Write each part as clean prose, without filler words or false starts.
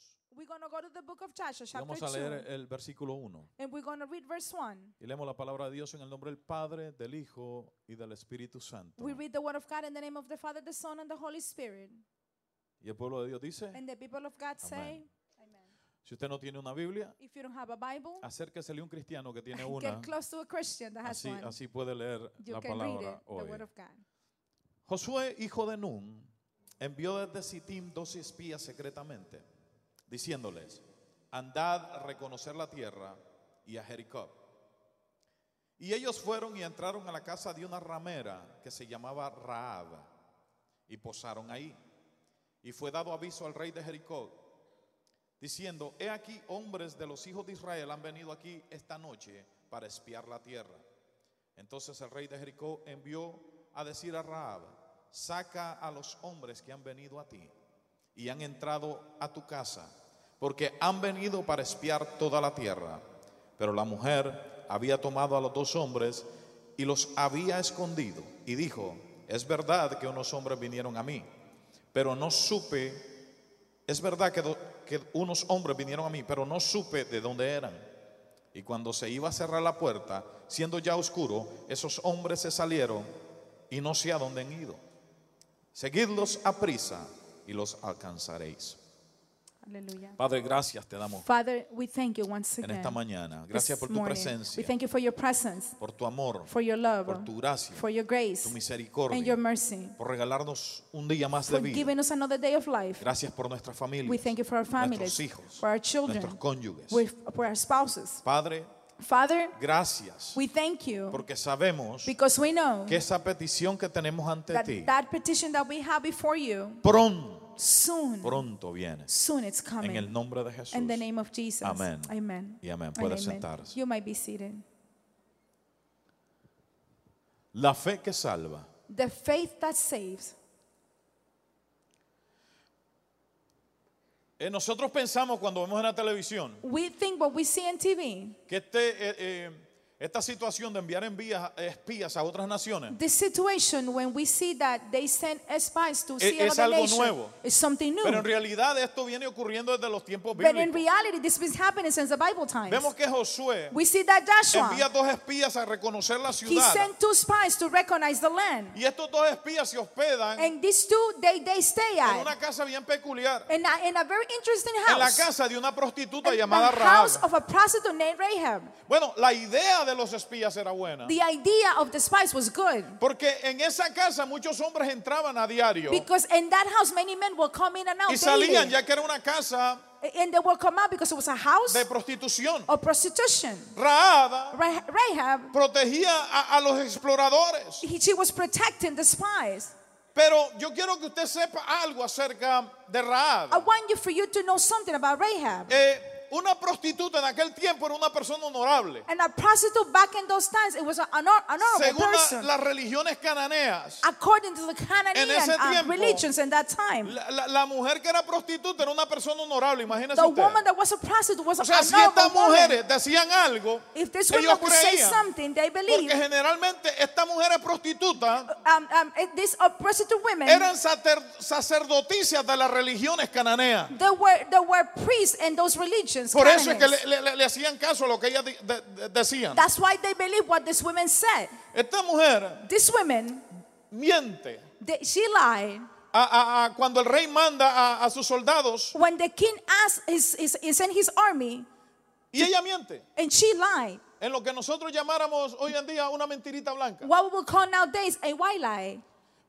2. We're going to go to the book of Joshua, chapter 2. Vamos a leer el versículo 1. And we're going to read verse 1. Y leemos la palabra de Dios en el nombre del Padre, del Hijo y del Espíritu Santo. We read the word of God in the name of the Father, the Son, and the Holy Spirit. Y el pueblo de Dios dice, and the people of God say, amen. Si usted no tiene una Biblia, acérquesele a un cristiano que tiene una. Así puede leer la palabra hoy. Josué, hijo de Nun, envió desde Sitim 12 espías secretamente, diciéndoles, andad a reconocer la tierra y a Jericó. Y ellos fueron y entraron a la casa de una ramera que se llamaba Rahab y posaron ahí. Y fue dado aviso al rey de Jericó, diciendo, he aquí hombres de los hijos de Israel han venido aquí esta noche para espiar la tierra. Entonces el rey de Jericó envió a decir a Rahab, saca a los hombres que han venido a ti y han entrado a tu casa, porque han venido para espiar toda la tierra. Pero la mujer había tomado a los dos hombres y los había escondido y dijo, es verdad que unos hombres vinieron a mí, pero no supe. Es verdad que unos hombres vinieron a mí, pero no supe de dónde eran. Y cuando se iba a cerrar la puerta, siendo ya oscuro, esos hombres se salieron y no sé a dónde han ido. Seguidlos a prisa y los alcanzaréis. Aleluya. Padre, gracias te damos. Father, we thank you once again. En esta mañana, gracias por tu presencia. We thank you for your presence. Por tu amor. For your love. Por tu gracia. For your grace. Tu misericordia. And your mercy. Por regalarnos un día más de vida. Giving us another day of life. Gracias por nuestra familia. We thank you for our families. Nuestros hijos. For our children. Nuestros cónyuges. For our spouses. Padre, gracias. We thank you. Porque sabemos que esa petición que tenemos ante ti. That petition that we have before you. Pronto viene. Soon it's coming. En el nombre de Jesús. In the name of Jesus. Amén. Amen. Y amén. Puedes sentarse. You might be seated. La fe que salva. The faith that saves. Nosotros pensamos cuando vemos en la televisión. We think what we see on TV. Que esta situación de enviar espías a otras naciones. The situation when we see that they send spies to see another nation. Es algo nuevo. It's something new. Pero en realidad esto viene ocurriendo desde los tiempos bíblicos. But in reality this has been happening since the Bible times. Vemos que Josué envía dos espías a reconocer la ciudad. He sent two spies to recognize the land. Y estos dos espías se hospedan. And these two they stay at. En una casa bien peculiar. In a very interesting house. En la casa de una prostituta llamada Rahab. In the house of a prostitute named Rahab. Bueno, la idea de los espías era buena. The idea of the spies was good. Porque en esa casa muchos hombres entraban a diario. Because in that house many men will come in and out. Y salían daily. Ya que era una casa. And they will come out because it was a house de prostitución. Of prostitution. Rahab protegía a los exploradores. She was protecting the spies. Pero yo quiero que usted sepa algo acerca de Rahab. I want you for you to know something about Rahab. Una prostituta en aquel tiempo era una persona honorable. And a prostitute back in those times it was an honorable person. Según las religiones cananeas. According to the Canaanite religions in that time. La mujer que era prostituta era una persona honorable, imagínese usted. The woman that was a prostitute was an honorable woman. Si estas mujeres decían algo, if this woman would say something, they believed. Porque generalmente estas mujeres prostitutas these prostitute women eran sacerdotisas de las religiones cananeas. They were priests in those religions. Por eso es que le hacían caso a lo que ellas decían. That's why they believe what these women said. Esta mujer, this woman, miente. She lied. Cuando el rey manda a sus soldados. When the king sent his army. Y ella miente. And she lied. En lo que nosotros llamáramos hoy en día una mentirita blanca. What we would call nowadays a white lie.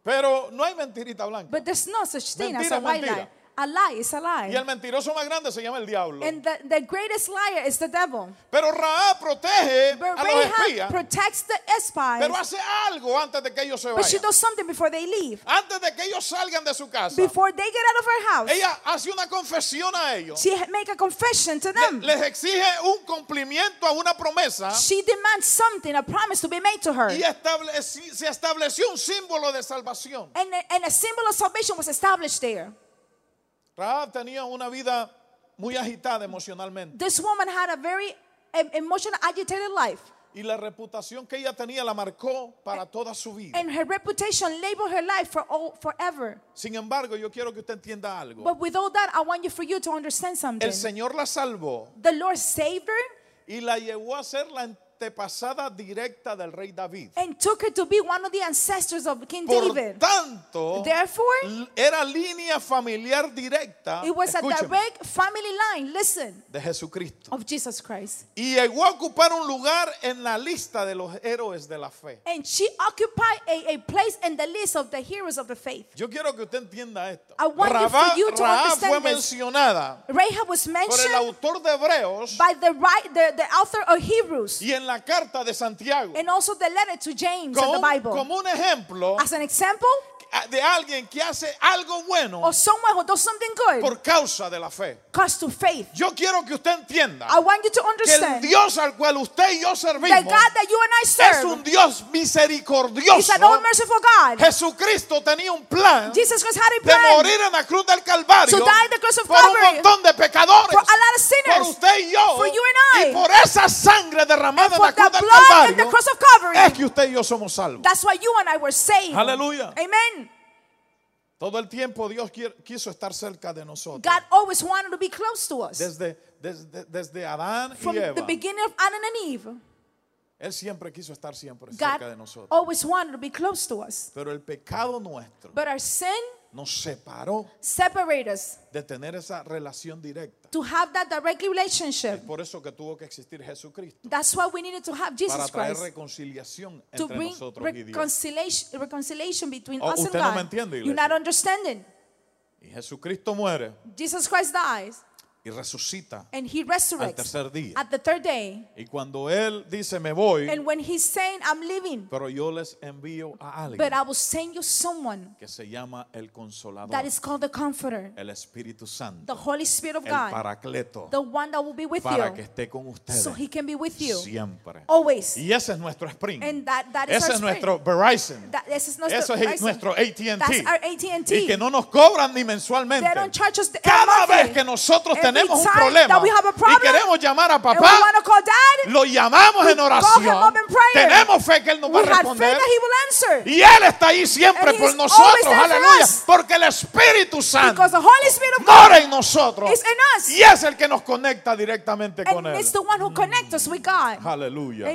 Pero no hay mentirita blanca. But there's no such thing as a white lie. A lie is a lie. Y el mentiroso más grande se llama el diablo. And the greatest liar is the devil. Pero Rahab protege a los espías. Protects the spies. Pero hace algo antes de que ellos se vayan. But she does something before they leave. Antes de que ellos salgan de su casa. Before they get out of her house. Ella hace una confesión a ellos. She make a confession to them. Les exige un cumplimiento a una promesa. She demands something, a promise to be made to her. Y se estableció un símbolo de salvación. And a symbol of salvation was established there. Rahab tenía una vida muy agitada emocionalmente. This woman had a very emotional, agitated life. Y la reputación que ella tenía la marcó para toda su vida. And her reputation labeled her life forever. Sin embargo, yo quiero que usted entienda algo. But with all that, I want you to understand something. El Señor la salvó. The Lord saved her. Y la llevó a ser la antepasada directa del rey David. And took her to be one of the ancestors of King David. Por tanto, therefore, era línea familiar directa. It was a direct family line. Listen. De Jesucristo. Of Jesus Christ. Y llegó a ocupar un lugar en la lista de los héroes de la fe. And she occupied a place in the list of the heroes of the faith. Yo quiero que usted entienda esto. I want you to Rahab fue mencionada. Rahab was mentioned. Por el autor de Hebreos. By the author of Hebrews. Y en la carta de Santiago. And also the letter to James in the Bible. Como un ejemplo. As an example. De alguien que hace algo bueno por causa de la fe. Yo quiero que usted entienda que el Dios al cual usted y yo servimos es un Dios misericordioso. Jesucristo tenía un plan de morir en la cruz del Calvario por un montón de pecadores, por usted y yo, y por esa sangre derramada en la cruz del Calvario es que usted y yo somos salvos. Aleluya. Amén. Todo el tiempo Dios quiso estar cerca de nosotros. God always wanted to be close to us. Desde Adán y Eva. From the beginning of Adam and Eve. Él siempre quiso estar siempre cerca de nosotros. God always wanted to be close to us. Pero el pecado nuestro. But our sin nos separó. Separate us. De tener esa relación directa. To have that direct relationship. Es por eso que tuvo que existir Jesucristo. That's why we needed to have Jesus Christ. Para traer reconciliación entre nosotros y Dios. Reconciliation between us and God. Usted no me entiende, iglesia. You're not understanding. Y Jesucristo muere. Jesus Christ dies. Y resucita. And he resurrects. Al tercer día. At the third day. Y cuando él dice me voy. And when he's saying I'm leaving. Pero yo les envío a alguien. But I will send you someone. Que se llama el Consolador. That is called the Comforter. El Espíritu Santo. The Holy Spirit of God. El Paracleto. The one that will be with you. Para que esté con ustedes. So he can be with you. Siempre. Always. Y ese es nuestro Spring. And that is ese our Spring. Ese es nuestro Verizon. Eso es nuestro AT&T. That's our AT&T. Y que no nos cobran ni mensualmente. They don't charge us cada vez que nosotros tenemos un problema y queremos llamar a papá, dad, lo llamamos en oración, tenemos fe que él nos va a responder y él está ahí siempre por nosotros, aleluya, porque el Espíritu Santo mora en nosotros y es el que nos conecta directamente con él. Aleluya.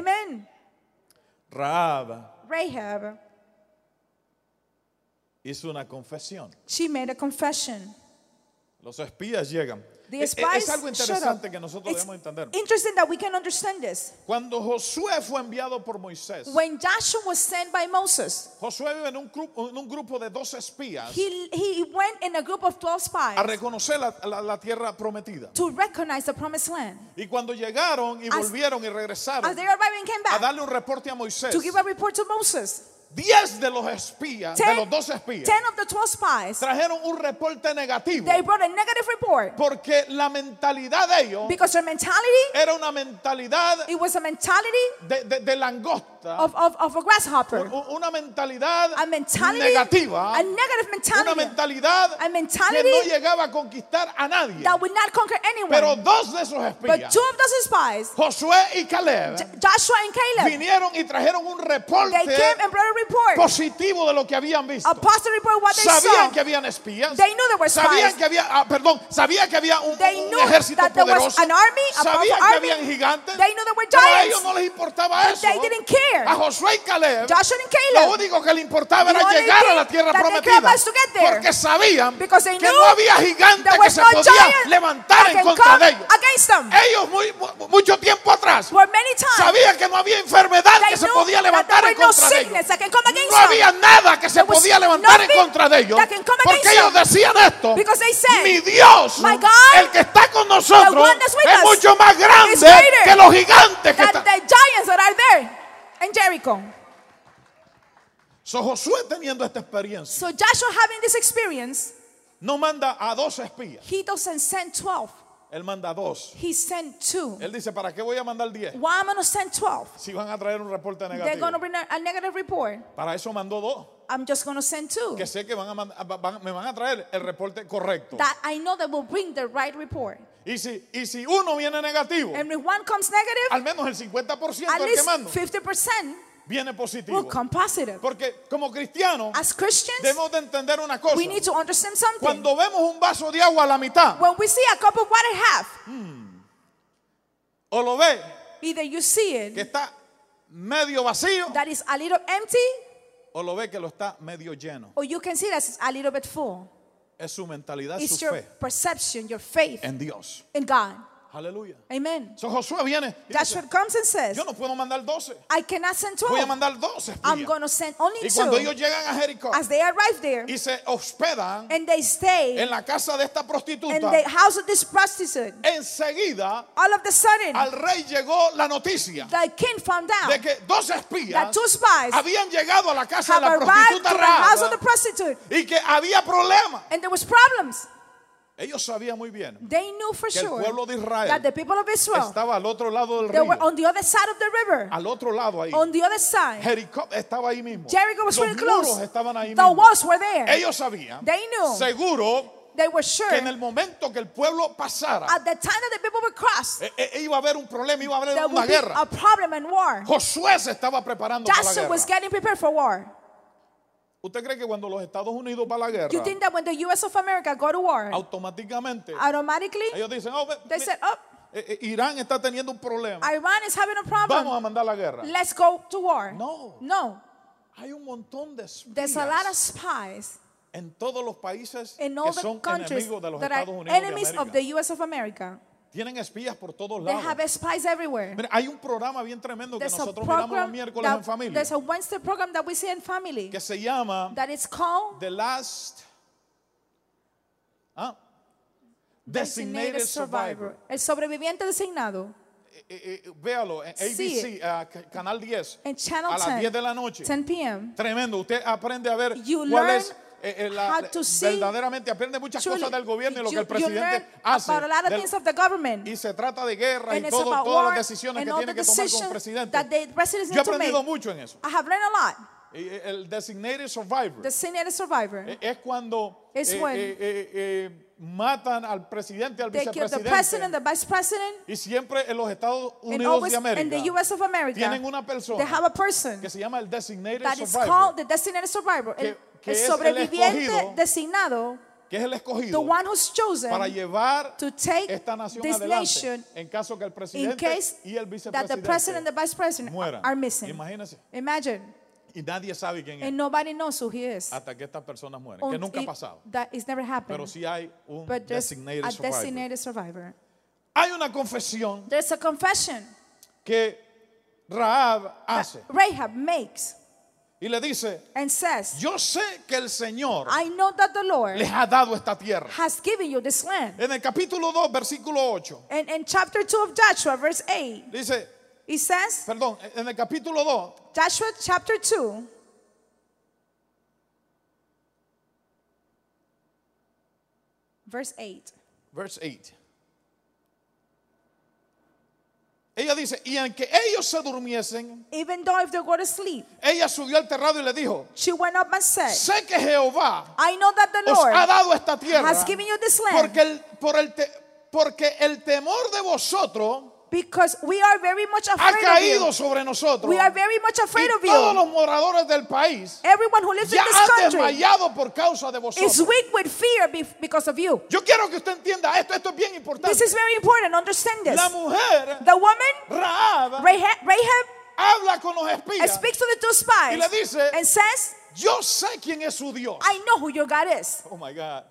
Rahab hizo una confesión. She made a confession. Los espías llegan. Es algo interesante que nosotros debemos entender. Interesting that we can understand this. Cuando Josué fue enviado por Moisés. When Joshua was sent by Moses. Josué vive en un grupo de 12 espías. He went in a group of 12 spies. A reconocer la tierra prometida. To recognize the promised land. Y cuando llegaron y volvieron y regresaron. As they arrived and came back. A darle un reporte a Moisés. To give a report to Moses. 10 de los espías, de los 12 espías, 10 of the 12 spies, trajeron un reporte negativo. They brought a negative report. Porque la mentalidad de ellos, because their mentality, era una mentalidad, it was a mentality de langosta, of a grasshopper, una mentalidad negativa, a negative mentality, una mentalidad a mentality que no llegaba a conquistar a nadie. That would not conquer anyone. Pero dos de esos espías, but two of those spies, Josué y Caleb, Joshua and Caleb, vinieron y trajeron un reporte positivo de lo que habían visto. Sabían que habían espías. Sabían que había, sabían que había un ejército poderoso. Sabían que habían gigantes. Pero a ellos no les importaba eso. A Josué y Caleb, lo único que les importaba era llegar a la tierra prometida. Porque sabían que no había gigantes que se podían levantar en contra de ellos. Ellos mucho tiempo atrás sabían que no había enfermedad que se podía levantar en contra de ellos. No había nada que se podía levantar en contra de ellos, porque ellos decían esto: mi Dios, el que está con nosotros, es mucho más grande que los gigantes que están. So Josué teniendo esta experiencia, so Joshua having this experience, no manda a 12 espías. He doesn't send 12. Él manda 2. He sent 2. Él dice, ¿para qué voy a mandar 10? Why am I going to send 12? Si van a traer un reporte negativo. They're going to bring a negative report. Para eso mandó 2. I'm just going to send 2. Que sé que me van a traer el reporte correcto. That I know that will bring the right report. Y si uno viene negativo, and if one comes negative, al menos el 50% at del least que mando 50% viene positivo. Will come positive. Porque como cristianos, as Christians, debemos de entender una cosa. We need to understand something. Cuando vemos un vaso de agua a la mitad, when we see a cup of water half, o lo ve, either you see it, que está medio vacío, that is a little empty, o lo ve que lo está medio lleno. Or you can see that it's a little bit full. Es su mentalidad, it's su your fe perception, your faith en Dios. In God. Hallelujah. Amen. So Joshua viene. Joshua comes and says, yo no puedo mandar 12. I cannot send 12. Voy a mandar 12. I'm going to send only 2. Y cuando ellos llegan a Jericó, as they arrive there, y se hospedan, and they stay en la casa de esta prostituta, in the house of this prostitute, enseguida, all of a sudden, al rey llegó la noticia, the king found out, de que 12 espías, 2 spies, habían llegado a la casa de la prostituta Rahab, y que había problemas, and there was problems. Ellos sabían muy bien que el pueblo de Israel estaba al otro lado del río, al otro lado ahí. Jericó estaba ahí mismo. Los muros estaban ahí mismo. Ellos sabían, seguro, they were sure que en el momento que el pueblo pasara, at the time that the people would cross, iba a haber un problema, iba a haber una guerra. Josué se estaba preparando para la guerra. Was getting prepared for war. ¿Usted cree que cuando los Estados Unidos va a la guerra, you think that when the US of America go to war, automáticamente, ellos dicen, they said, Irán está teniendo un problema. Iran is having a problem. Vamos a mandar la guerra. Let's go to war. No. Hay un montón de espías. There's a lot of spies en todos los países que son enemigos de los Estados Unidos de América. Enemies of the US of America. Tienen espías por todos lados. They have spies everywhere. Mira, hay un programa bien tremendo que nosotros miramos los miércoles en familia. There's a Wednesday program that we see in family. Que se llama The Last Designated Survivor. El sobreviviente designado. Véalo en ABC, Canal 10, a las 10 de la noche. 10 p.m. Tremendo. Usted aprende a ver cuál es. Verdaderamente aprende muchas cosas del gobierno y lo que el presidente hace y se trata de guerra y todas las decisiones que tiene que tomar con el presidente. Yo he aprendido mucho en eso. El Designated Survivor es cuando matan al presidente y al vicepresidente, y siempre en los Estados Unidos de América tienen una persona que se llama el Designated Survivor, que el sobreviviente designado, que es el escogido, the one who's chosen, para llevar esta nación adelante en caso que el presidente y el vicepresidente mueran. Imagínense. Y nadie sabe quién es. And nobody knows who he is. Hasta que estas personas mueren, que nunca ha pasado. That is never happened. Pero sí hay un designated survivor. Hay una confesión. There's a confession que Rahab makes. Y le dice, and says, yo sé que el Señor les ha dado esta tierra. Has given you this land. En el capítulo 2, versículo 8. And in chapter 2 of Joshua, verse 8. Dice, he says, perdón, en el capítulo 2, Joshua chapter 2, verse 8. Verse 8. Ella dice, y aunque ellos se durmiesen, even though if they go to sleep, ella subió al terrado y le dijo, she went up and said, sé que Jehová, I know that the Lord os ha dado esta tierra, has given you this land, porque el temor de vosotros, because we are very much afraid of you. Sobre nosotros. We are very much afraid of you. Todos los moradores del país, everyone who lives in this country, por causa de is weak with fear because of you. Yo quiero que usted entienda esto es bien importante. This is very important. Understand this. La mujer, the woman, Rahab, habla con los espías, speaks to the 2 spies, y le dice, and says, yo sé quién es su Dios. I know who your God is. Oh my God.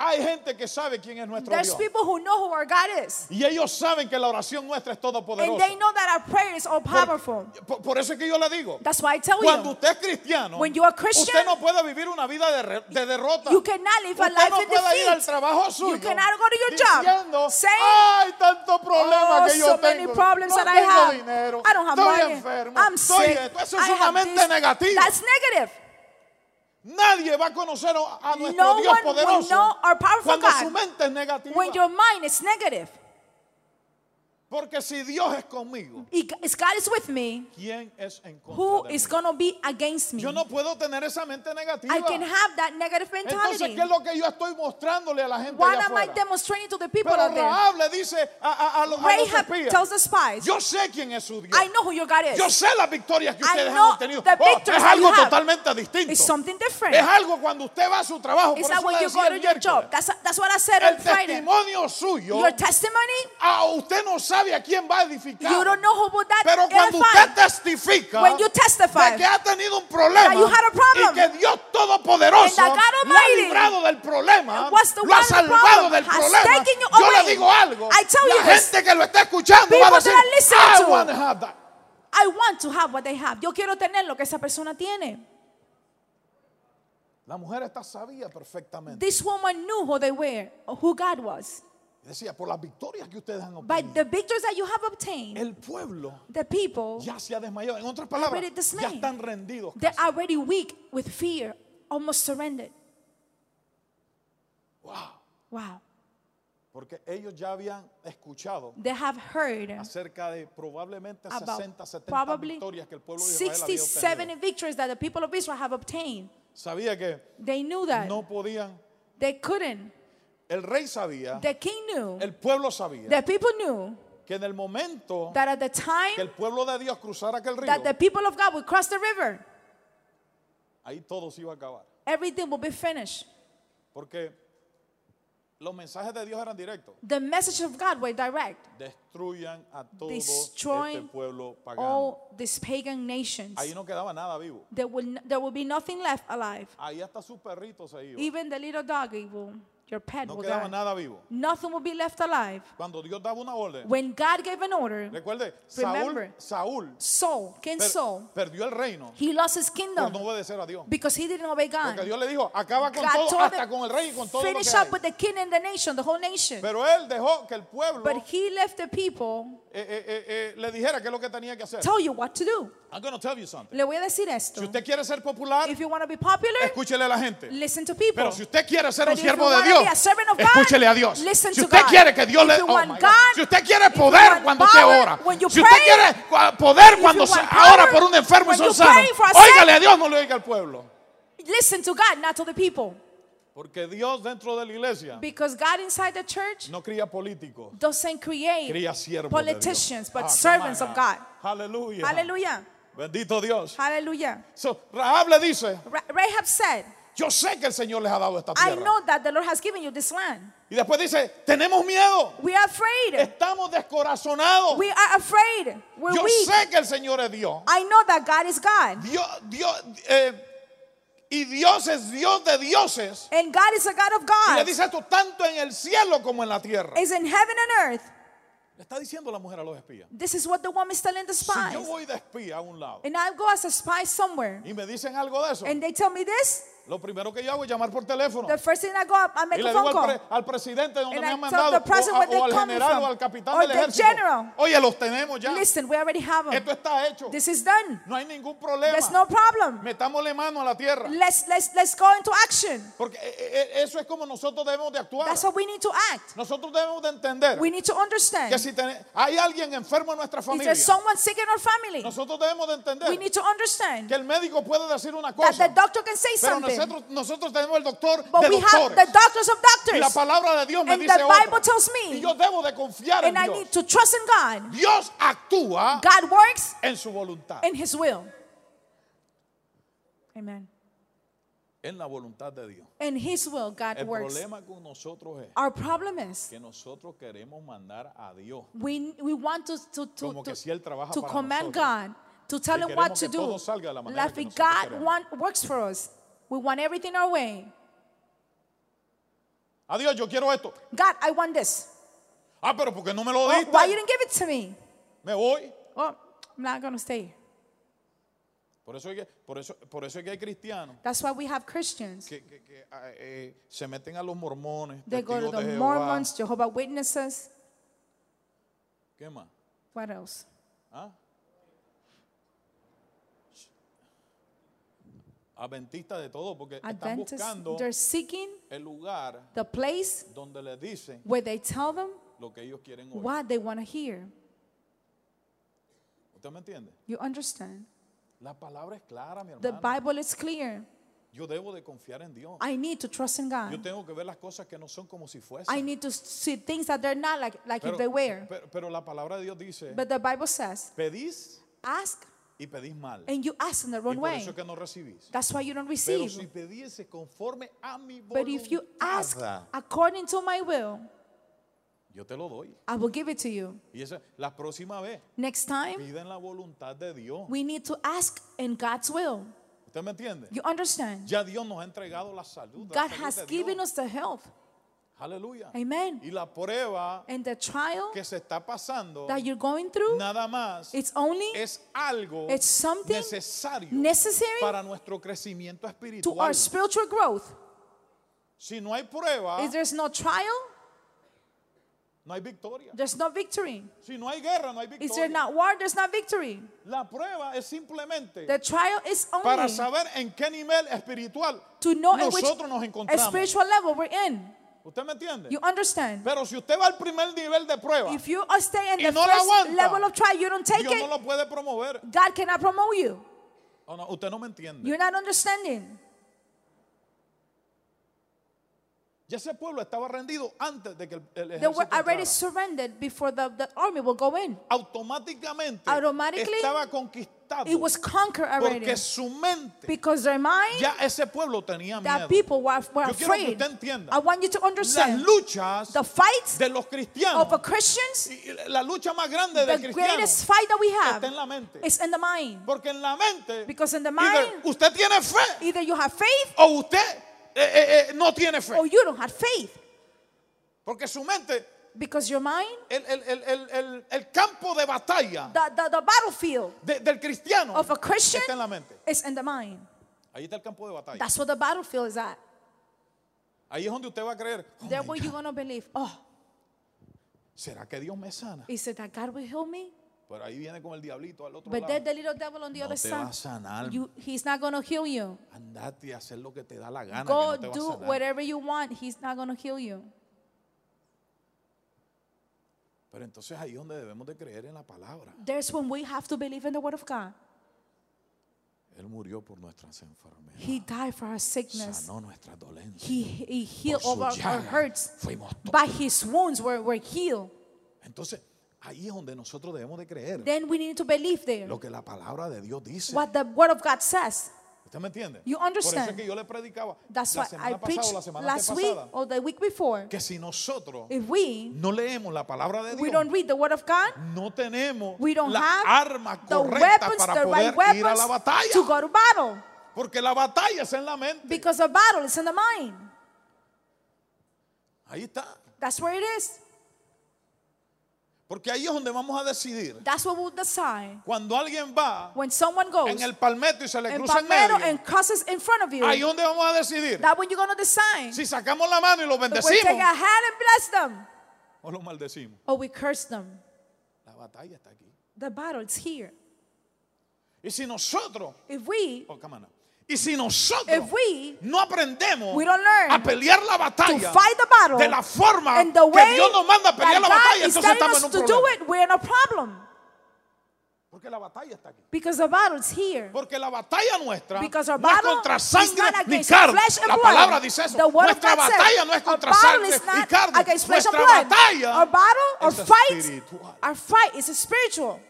Hay gente que sabe quién es nuestro Dios. People who know who our God is. Y ellos saben que la oración nuestra es todopoderosa. And they know that our prayer is all powerful. Por eso es que yo le digo. That's why I tell cuando you. Cuando usted es cristiano, when you are Christian, usted no puede vivir una vida de derrota. You cannot live a life in defeat. Usted no puede ir al trabajo suyo. You cannot go to your job. Diciendo, hay tanto problema que yo tengo. So many problems that I have. Dinero, I don't have money. Enfermo, I'm sick. Eso es una mente negativa. That's negative. Nadie va a conocer a nuestro Dios poderoso cuando su mente es negativa. When your mind is negative. Porque si Dios es conmigo, ¿quién es en contra de mí? Who is going to be against me? Yo no puedo tener esa mente negativa. I can have that negative mentality. Entonces, ¿qué es lo que yo estoy mostrándole a la gente allá afuera? What am I demonstrating to the people out there? Pero Rahab le dice a los espías, tells the spies, yo sé quién es su Dios. I know who your God is. Yo sé las victorias que ustedes han obtenido. Es algo totalmente distinto. It's something different. Es algo cuando usted va a su trabajo. It's like when you go to your job. That's what I said on Friday. El testimonio suyo. Your testimony. A usted no sabe a quién va a edificar. You don't know who will that pero cuando usted testifica de que ha tenido un problema y que Dios Todopoderoso lo ha librado del problema, lo ha salvado del problema, yo le digo algo, la gente que lo está escuchando va a decir, I want to have that. I want to have what they have. Yo quiero tener lo que esa persona tiene. La mujer esta sabía perfectamente. This woman knew who they were, who God was. Decía, por las victorias que ustedes han obtenido. By the victories that you have obtained, el pueblo, the people, ya se ha desmayado. En otras palabras, ya están rendidos. They're casi already weak with fear, almost surrendered. Wow. Wow. Porque ellos ya habían escuchado acerca de probablemente 60, 70 victorias que el pueblo de Israel había obtenido. 67 victories that the people of Israel have obtained. Sabía que they knew that no podían. They couldn't. El rey sabía, the king knew, el pueblo sabía, the people knew, que en el momento that at the time, que el pueblo de Dios cruzara aquel río, that the people of God would cross the river, ahí todo se iba a acabar. Everything would be finished. Porque los mensajes de Dios eran directos. The messages of God were direct. Destruyan a todo este pueblo pagano. All these pagan nations. Ahí no quedaba nada vivo. There will be nothing left alive. Ahí hasta su perrito se iba. Even the little dog evil. Your pet will die. Nada vivo. Nothing will be left alive. Cuando Dios daba una orden, when God gave an order, recuerde, remember, Saul, King Saul, perdió el reino. He lost his kingdom por no obedecer a Dios. Because he didn't obey God. Porque Dios le dijo, acaba con God todo, hasta con el rey y con todo lo que hay. Finish up with the king and the nation, the whole nation. Pero él dejó que el pueblo, but he left the people, le dijera qué es lo que tenía que hacer. Tell you what to do. I'm going to tell you something. Le voy a decir esto. Si usted quiere ser popular, if you want to be popular, escúchele a la gente. Listen to people. Pero si usted quiere ser un siervo de Dios, escúchele a Dios. Si usted quiere que Dios le si usted quiere poder cuando usted ora, si usted quiere poder cuando ora por un enfermo y son sanos, óigale a Dios, no le oiga al pueblo. Listen to God, not to the people. Porque Dios dentro de la iglesia, because God inside the church, no cría políticos, doesn't create cría siervos politicians, but servants of God. Hallelujah. Hallelujah. Bendito Dios. Hallelujah. So Rahab le dice, Rahab said, yo sé que el Señor les ha dado esta tierra. I know that the Lord has given you this land. Y después dice, tenemos miedo. We are afraid. Estamos descorazonados. We are afraid. We're yo weak. Sé que el Señor es Dios. I know that God is God. Y Dios es Dios de dioses. And God is a God of God. Y le dice esto tanto en el cielo como en la tierra. Is in heaven and earth. Le está diciendo la mujer a los espías. This is what the woman is telling the spies. Si yo voy de espía a un lado, and I go as a spy somewhere, y me dicen algo de eso, and they tell me this, lo primero que yo hago es llamar por teléfono. The first thing I go up, I make a phone call. Al presidente donde me han mandado, o al general o al capitán del ejército. Oye, los tenemos ya. Listen, we already have them. Esto está hecho. This is done. No hay ningún problema. There's no problem. Metámosle mano a la tierra. Let's go into action. Porque eso es como nosotros debemos de actuar. That's how we need to act. Nosotros debemos de entender. We need to understand. Que si hay alguien enfermo en nuestra familia, is there someone sick in our family? Nosotros debemos de entender. We need to understand. Que el médico puede decir una cosa. That the doctor can say something. Nosotros tenemos el doctor but de doctores. The doctors of doctors. Y la palabra de Dios me and dice otra. Y yo debo de confiar en Dios. I need to trust in God. Dios actúa. God works en su voluntad. In His will. Amen. En la voluntad de Dios. In His will, God works. El problema con nosotros es our problem is que nosotros queremos mandar a Dios. We want to command God to tell Him what to do. Like God works for us. We want everything our way. Adiós, yo quiero esto. God, I want this. Ah, pero porque no me lo diste. Why you didn't give it to me? Me voy. Oh, I'm not going to stay. Por eso es que hay cristianos. That's why we have Christians. Que se meten a los mormones. They go to the Mormons, Jehovah's Witnesses. ¿Qué más? What else? ¿Ah? Adventistas de todo porque Adventists, están buscando el lugar donde les dicen lo que ellos quieren oír. What they want to hear. ¿Usted me entiende? You understand? La palabra es clara, mi hermano. The Bible is clear. Yo debo de confiar en Dios. I need to trust in God. Yo tengo que ver las cosas que no son como si fuesen. I need to see things that they're not like if they were. Pero la palabra de Dios dice. But the Bible says. Pedís. Ask. Y pedís mal. And you ask in the wrong way. Y por eso que no recibís. That's why you don't receive. Pero si pedís conforme a mi voluntad. But if you ask according to my will. Yo te lo doy. I will give it to you. Y esa, la próxima vez. Next time. Piden la voluntad de Dios. We need to ask in God's will. ¿Usted me entiende? You understand? Ya Dios nos ha entregado la salud. God has given us the health. Aleluya. Amen. Y la prueba que se está pasando that you're going through, nada más es algo necesario para nuestro crecimiento espiritual. To our spiritual growth. Si no hay prueba, if there's no trial, no hay victoria. There's no victory. Si no hay guerra, no hay victoria. Is there not war? There's not victory. La prueba es simplemente the trial is only para saber en qué nivel espiritual to know nosotros nos encontramos. A spiritual level we're in. ¿Usted me entiende? You understand? Pero si usted va al primer nivel de prueba if you stay in y the no first aguanta, level of trial, you don't take Dios it. No lo puede promover. God cannot promote you. Oh, no, usted no me entiende. You're not understanding. Ya ese pueblo estaba rendido antes de que el ejército entrara. Automáticamente estaba conquistado. It was conquered already. Porque su mente, because their mind, ya ese pueblo tenía miedo. That people were afraid. Yo quiero que usted entienda. I want you to understand. Las luchas the fights de los cristianos, of the Christians, la lucha más grande de cristianos, the greatest fight that we have, está en la mente. Is in the mind. Porque en la mente, because in the mind, either usted tiene fe, either you have faith, o usted no tiene fe. Oh, you don't have faith. Porque su mente, because your mind, el campo de batalla, the battlefield del cristiano, of a Christian, está en la mente. Is in the mind. Ahí está el campo de batalla. That's what the battlefield is at. Ahí es donde usted va a creer. Oh, there where you're going to believe. Oh. ¿Será que Dios me sana? Is it that God will heal me? Pero ahí viene con el diablito al otro lado. But the little devil on the other side. No te va a sanar. He's not going to heal you. Andate a hacer lo que te da la gana. Go que no te do va a sanar. Whatever you want. He's not going to heal you. Pero entonces ahí donde debemos de creer en la palabra. There's when we have to believe in the word of God. Él murió por nuestras enfermedades. He died for our sickness. Sanó nuestras dolencias. He healed all our hurts. By his wounds were healed. Entonces ahí es donde nosotros debemos de creer. Then we need to believe there. Lo que la palabra de Dios dice. What the word of God says. ¿Usted me entiende? You understand? Por eso es que yo le predicaba that's la semana pasada o la semana antepasada, or the week before, que si nosotros no leemos la palabra de Dios, we don't read the word of God, no tenemos la arma correcta para poder ir a la batalla. To go to battle. Porque la batalla es en la mente. Because the battle is in the mind. Ahí está. That's where it is. Porque ahí es donde vamos a decidir. That's what we'll decide. Cuando alguien va en el palmeto y se le cruza en medio, you, ahí es donde vamos a decidir. That's when you're going to decide. Si sacamos la mano y los bendecimos, we'll take a hand and bless them. O los maldecimos. Or we curse them. La batalla está aquí. The battle is here. Y si nosotros, si nosotros no aprendemos a pelear la batalla de la forma que Dios nos manda a pelear la batalla, entonces estamos en un problema. Porque la batalla está aquí. Porque la batalla nuestra no es contra sangre ni carne. La palabra dice eso. Nuestra batalla no es contra sangre ni carne. Nuestra batalla es espiritual. Our fight is spiritual.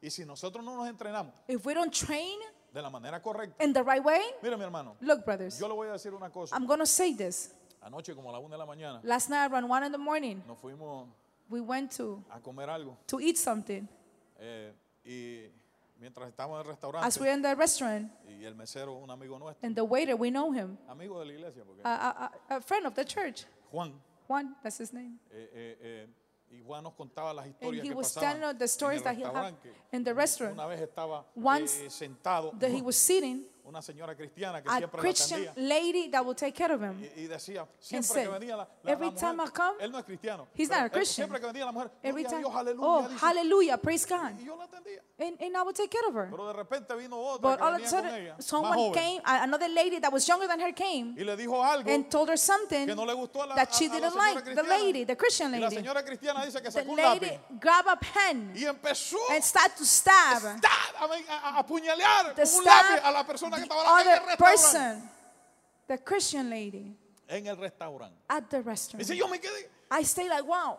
Y si nosotros no nos entrenamos de la manera correcta, in the right way, mira mi hermano, look, brothers, yo le voy a decir una cosa. I'm going to say this. Anoche como a la 1 de la mañana, last night around 1 in the morning, nos fuimos a comer algo. To eat something. Y mientras estábamos en el restaurante, as we were in the restaurant, y el mesero, un amigo nuestro, and the waiter, we know him, amigo de la iglesia, porque a friend of the church, Juan, that's his name. Y Juan nos contaba las historias que pasaban en el restaurante. Una vez estaba sentado, he was sitting, una señora cristiana que a siempre Christian la lady that will take care of him. Y decía, siempre que venía la mujer, él no es cristiano. He's not a Christian. Siempre que venía la mujer, oh, hallelujah, praise God. Y yo la atendía. And I would take care of her. Pero de repente vino otra que venía con ella, someone came, another lady that was younger than her came y le dijo algo and told her something que no le gustó a la, that she didn't like, cristiana. The lady, the Christian lady. Y la señora cristiana dice que sacó un lápiz. The lady grabbed a pen y empezó and started to stab. A apuñalar con un lápiz a la persona que estaba en el restaurante. The Christian lady. En el restaurante. At the restaurant. Dice, yo me quedé. I stay like, wow.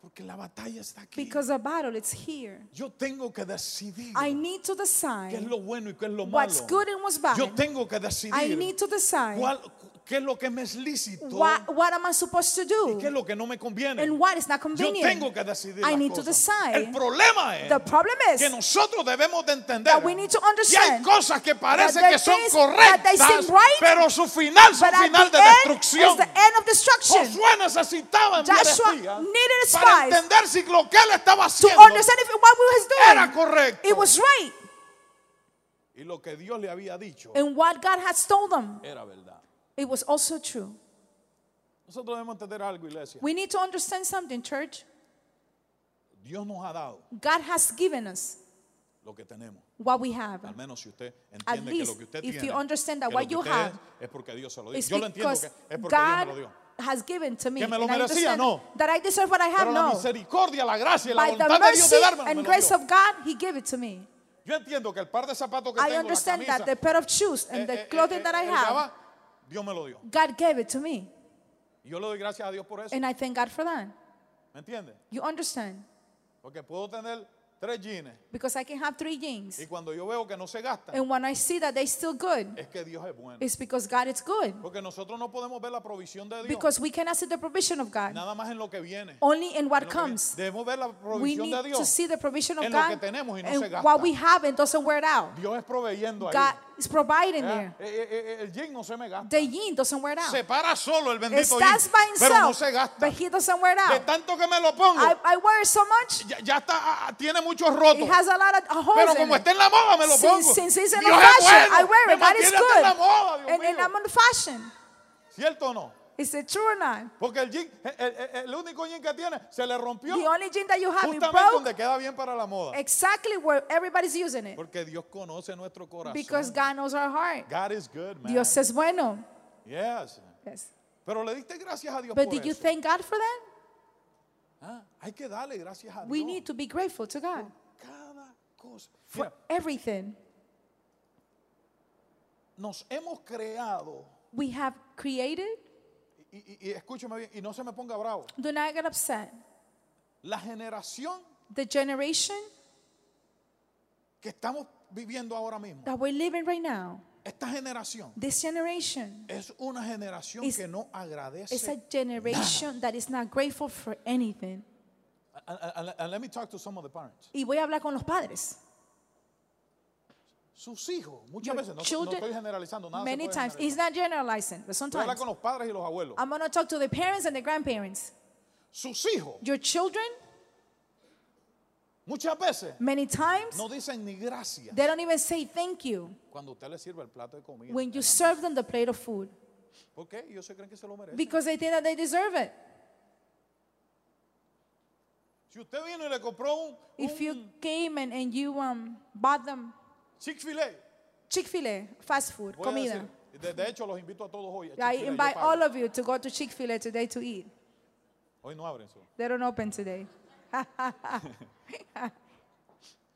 Porque la batalla está aquí. Because the battle is here. Yo tengo que decidir. I need to decide. ¿Qué es lo bueno y qué es lo malo? What's good and what's bad. Yo tengo que decidir. I need to decide. ¿Qué es lo que me es lícito? What am I supposed to do? ¿Y qué es lo que no me conviene? And what is not convenient? Yo tengo que decidir I need to decide. El problema es que nosotros debemos de entender que hay cosas que parecen que son correctas, right, pero su final es un final de destrucción. Josué necesitaba enviar para entender si lo que él estaba haciendo era correcto. It was right. Y lo que Dios le había dicho era verdad. It was also true. We need to understand something, church. God has given us what we have. At least if you understand that what you have is because God has given to me. That I deserve what I have, no. By the mercy and grace of God, He gave it to me. I understand that the pair of shoes and the clothing that I have, Dios me lo dio. God gave it to me. Yo le doy gracias a Dios por eso. And I thank God for that. ¿Me entiende? You understand? Porque puedo tener 3 jeans. Because I can have 3 jeans. Y cuando yo veo que no se gastan, and when I see that they still good, es que Dios es bueno. It's because God is good. Porque nosotros no podemos ver la provisión de Dios. Because we cannot see the provision of God. Nada más en lo que viene. Only in what comes. Debemos ver la provisión de Dios. We need to see the provision of en God. Lo que tenemos y no and se gasta. What we have and doesn't wear it out. Dios es proveyendo ahí. It's providing there. El jean no se me gasta. The jean doesn't wear out. Se para solo el bendito jean. It stands by himself, pero no se gasta. But he doesn't wear out. De tanto que me lo pongo. I wear it so much. Ya está, tiene muchos rotos. It has a lot of holes. Pero como está en la moda me lo pongo. Since it's in fashion, I wear it. That is good. And I'm on fashion. ¿Cierto o no? Is it true or not? Porque el jean, el único jean que tiene se le rompió. The only jean that you have is broke. Donde queda bien para la moda. Exactly where everybody's using it. Porque Dios conoce nuestro corazón. Because God knows our heart. God is good, man. Dios es bueno. Yes. Yes. Pero le diste gracias a Dios por eso. But did you thank God for that? Hay que darle gracias a Dios. We need to be grateful to God. Por cada cosa. For everything. Nos hemos creado. We have created. Y escúchame bien y no se me ponga bravo. Do not get upset. La generación the generation que estamos viviendo ahora mismo. That we're living right now. Esta generación. This generation. Es una generación que no agradece. It's a generation that is not grateful for anything. And let me talk to some of the parents. Y voy a hablar con los padres. Sus hijos, muchas veces, no estoy generalizando nada. Many times, it's not generalizing, but sometimes. Habla con los padres y los abuelos. I'm going to talk to the parents and the grandparents. Sus hijos. Your children. Muchas veces. Many times. No dicen ni gracias. They don't even say thank you. Cuando usted le sirve el plato de comida. When you serve them the plate of food. ¿Por qué? Ellos se creen que se lo merecen. Because they think that they deserve it. Si usted vino y le compró un. If you came and you bought them. Chick-fil-A, fast food, comida. De hecho, los invito a todos hoy. I invite all of you to go to Chick-fil-A today to eat. Hoy no abren. They don't open today.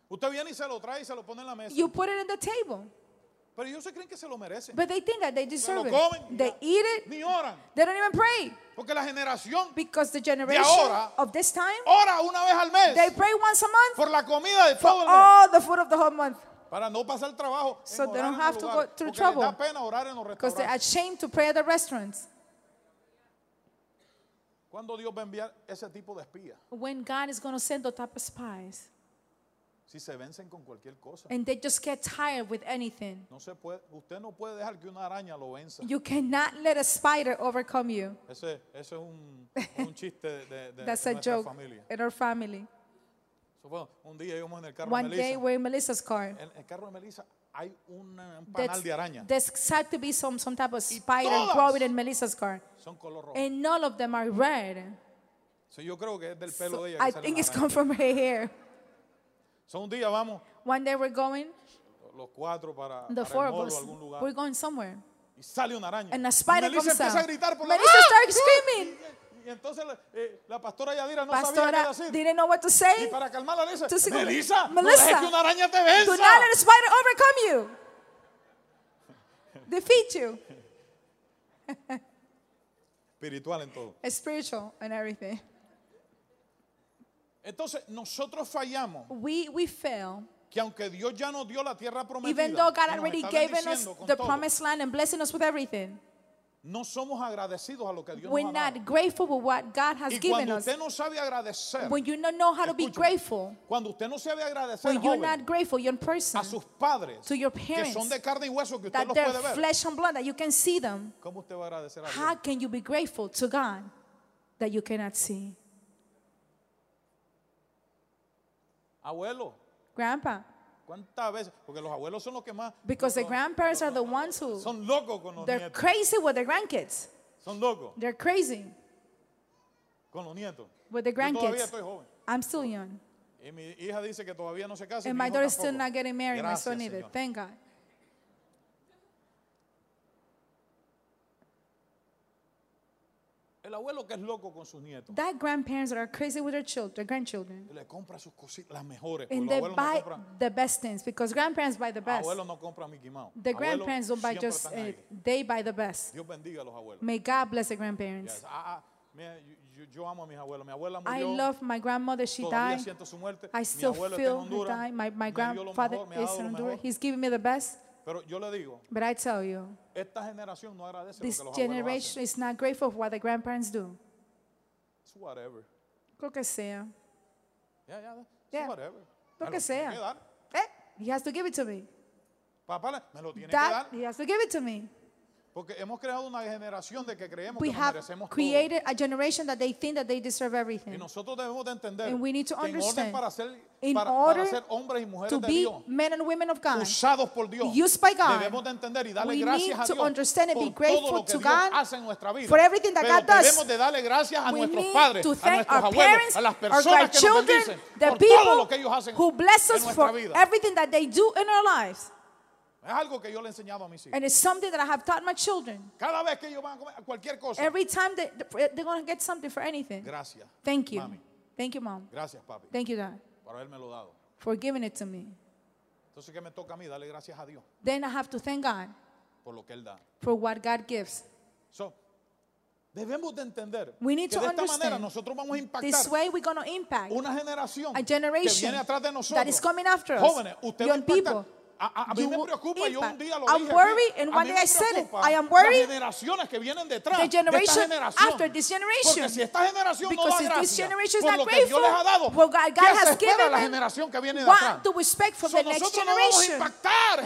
Usted viene y se lo trae y se lo pone en la mesa. You put it on the table. Pero ellos se creen que se lo merecen. But they think that they deserve it. They eat it. Ni oran. They don't even pray. Porque la generación de ahora ora una vez al mes. They pray once a month. Por la comida de todo el mes. All the food of the whole month. Para no pasar trabajo. So they don't have to go through trouble. Because they're ashamed to pray at the restaurants. ¿Cuándo Dios va a enviar ese tipo de espías? When God is going to send those type of spies. Si se vencen con cualquier cosa. And they just get tired with anything. No se puede, usted no puede dejar que una araña lo venza. You cannot let a spider overcome you. Ese es un chiste de that's a joke familia. In our family. One day we're in Melissa's car. hay un panal de araña. There's said to be some type of spider growing in Melissa's car. Son color rojo. And all of them are red. So yo creo que es del pelo de ella. I think it's come from her hair. So un día vamos. One day we're going. Los cuatro para four el mall, of us. Algún lugar. We're going somewhere. Y sale una araña. And a spider Melissa comes out. Melissa starts screaming. Y entonces la pastora Yadira no sabía qué decir. Didn't know what to say. Y para calmarla le dice, Melissa, no dejes que una araña te venza. Do not let a spider overcome you. Defeat you. Espiritual en todo. Spiritual in everything. Entonces nosotros fallamos. We fail. Que aunque Dios ya nos dio la tierra prometida, even though God already gave us the promised land and blessing us with everything, no somos agradecidos a lo que Dios nos ha dado. We're not grateful for what God has given us. Y cuando usted no sabe agradecer, when you don't know how to be grateful, cuando usted no sabe agradecer, when you're not grateful, young person, a sus padres, to your parents, que son de carne y hueso, que usted los puede ver, that they're flesh and blood, that you can see them, ¿cómo usted va a agradecer a Dios? How can you be grateful to God that you cannot see? Abuelo. Grandpa. ¿Cuántas veces? Porque los abuelos son los que más. Because the grandparents are the ones who. Son locos con los nietos. They're crazy with the grandkids. Son locos. They're crazy. Con los nietos. With the grandkids. Yo todavía estoy joven. I'm still young. Y mi hija dice que todavía no se casa. And my daughter is still not getting married. Gracias, my son neither. Señor. Thank God. El abuelo que es loco con sus nietos. That grandparents that are crazy with their children, their grandchildren. Le compra sus cositas las mejores. And they buy the best things because grandparents buy the best. Abuelo no compra Mickey Mouse. The grandparents don't buy just they buy the best. Dios bendiga a los abuelos. May God bless the grandparents. Yes. Yo amo a mis abuelos. Mi abuela murió. I love my grandmother. She died. Siento su muerte. I still feel her die. My grandfather is in Honduras. He's giving me the best. Pero yo le digo, but I tell you, esta generación no agradece this lo que los generation hacen. Is not grateful for what the grandparents do. It's whatever. Lo que sea. Yeah. It's whatever. Lo que sea. He has to give it to me. Papá, me lo tiene que dar. He has to give it to me. Porque hemos creado una generación de que creemos que merecemos todo. We have created a generation that they think that they deserve everything. Y nosotros debemos de entender and we need to understand para ser hombres y mujeres de Dios, men and women of God, usados por Dios, used by God, debemos de entender y darle gracias a Dios por todo lo que Dios hace en nuestra vida. For everything that God does. Debemos de darle gracias a nuestros padres, a nuestros abuelos, a las personas que nos bendicen, por todo lo que ellos hacen en nuestra vida. Everything that they do in our lives. Es algo que yo le he enseñado a mis hijos. And it's something that I have taught my children. Cada vez que ellos van a comer cualquier cosa. Every time they're going to get something for anything. Gracias. Thank you. Mami. Thank you, Mom. Gracias, papi. Thank you, Dad. Por haberme lo dado. For giving it to me. Entonces, ¿qué me toca a mí? Darle gracias a Dios. Then I have to thank God. Por lo que él da. For what God gives. So, debemos de entender que de esta manera nosotros vamos a impactar una generación que viene atrás de nosotros. That is coming after us. Jóvenes, usted va a impactar. A mí me preocupa, yo un día lo dije. I'm worried, and one day I said it. I am worried. Las generaciones que vienen detrás de esta generación. After this generation. Porque si esta generación no da gracias por lo que Dios les ha dado, ¿qué se espera la generación que viene detrás? Nosotros no vamos a impactar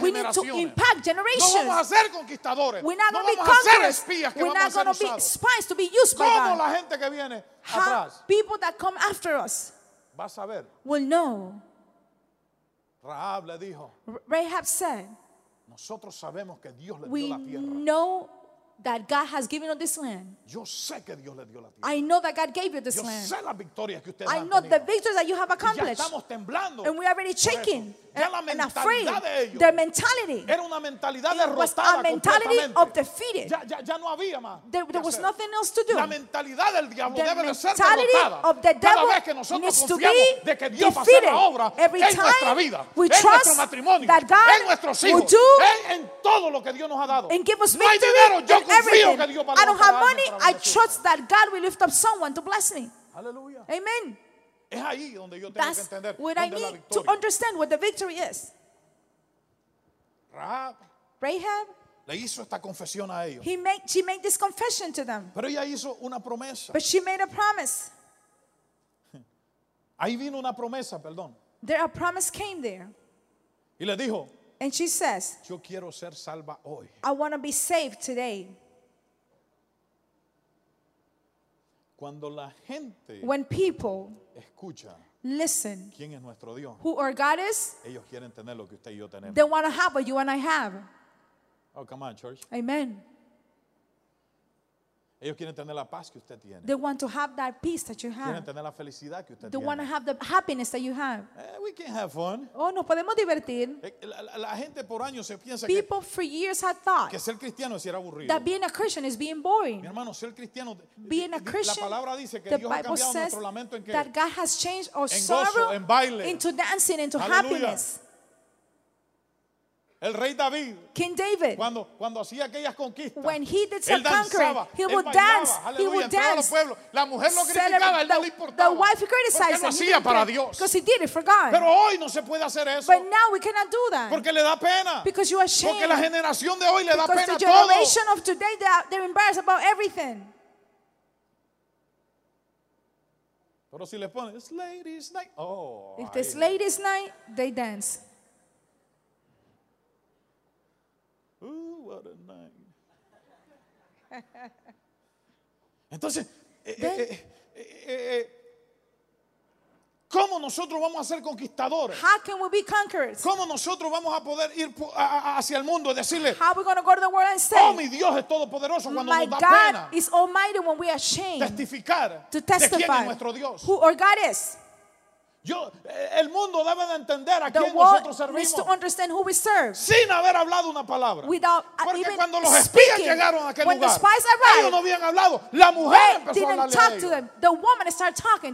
generaciones. No vamos a ser conquistadores. No vamos a ser espías que vamos a ser usados. Como la gente que viene atrás. People that come after us. Vas a ver. Will know. Rahab le dijo, Rahab said, nosotros sabemos que Dios le dio la tierra. We know that God has given us this land. Yo sé que Dios le dio la tierra. I know that God gave you this land. Yo sé las victorias que ustedes han tenido. I know the victories that you have accomplished. Ya estamos temblando. And we are already shaking and afraid. Their mentality. Era una mentalidad derrotada completamente. Of defeated. Ya no había más. There was nothing else to do. La mentalidad del diablo debe de ser derrotada. Cada vez que nosotros confiamos de que Dios va a hacer la obra en nuestra vida, en nuestro matrimonio, en nuestros hijos, en todo lo que Dios nos ha dado. No hay dinero, yo confío que Dios va a hacer la obra. I don't have money. I trust that God will lift up someone to bless me. Hallelujah. Amen. Es ahí donde yo tengo que entender what I need to understand what the victory is. Rahab le hizo esta confesión a ellos. She made this confession to them. Pero ella hizo una promesa. But she made a promise. Ahí vino una promesa, perdón. There a promise came there. Y le dijo. And she says, yo quiero ser salva hoy. I want to be saved today. Cuando la gente escucha listen. ¿Quién es nuestro Dios? Who our God is? Ellos quieren tener lo que usted y yo tenemos. They want to have what you and I have. Oh, come on, church. Amen. Ellos quieren tener la paz que usted tiene. They want to have that peace that you have. Quieren tener la felicidad que usted tiene. They want to have the happiness that you have. We can have fun. Oh, nos podemos divertir. La gente por años se piensa People for years had thought que ser cristiano era aburrido. That being a Christian is being boring. Mi hermano, ser cristiano, being a Christian, la palabra dice que Dios ha cambiado nuestro lamento en que that God has changed our sorrow en baile, into dancing, into happiness. El rey David, King David, cuando hacía aquellas conquistas, when he did some conquering, he would dance, he would dance. La mujer lo criticaba, él no le importaba. The wife criticized him, hacía para Dios. Because he did it for God. Pero hoy no se puede hacer eso. But now we cannot do that. Porque le da pena. Because you are ashamed. Porque la generación de hoy le da pena todo. Because the generation of today, they're embarrassed about everything. Pero si le ponen, it's ladies' night. Oh, if it's ladies' night, they dance. Ooh, what a night. Entonces, ¿cómo nosotros vamos a ser conquistadores? How can we be conquerors? ¿Cómo nosotros vamos a poder ir hacia el mundo y decirle, how we going to go to the world and say, oh, mi Dios es todopoderoso cuando nos da pena? My God is almighty when we are ashamed. Testificar to testify de quién es nuestro Dios. Who our God is. El mundo debe de entender a quién nosotros servimos sin haber hablado una palabra. Porque cuando los espías llegaron a aquel lugar, ellos no habían hablado. La mujer empezó a hablarle a ellos.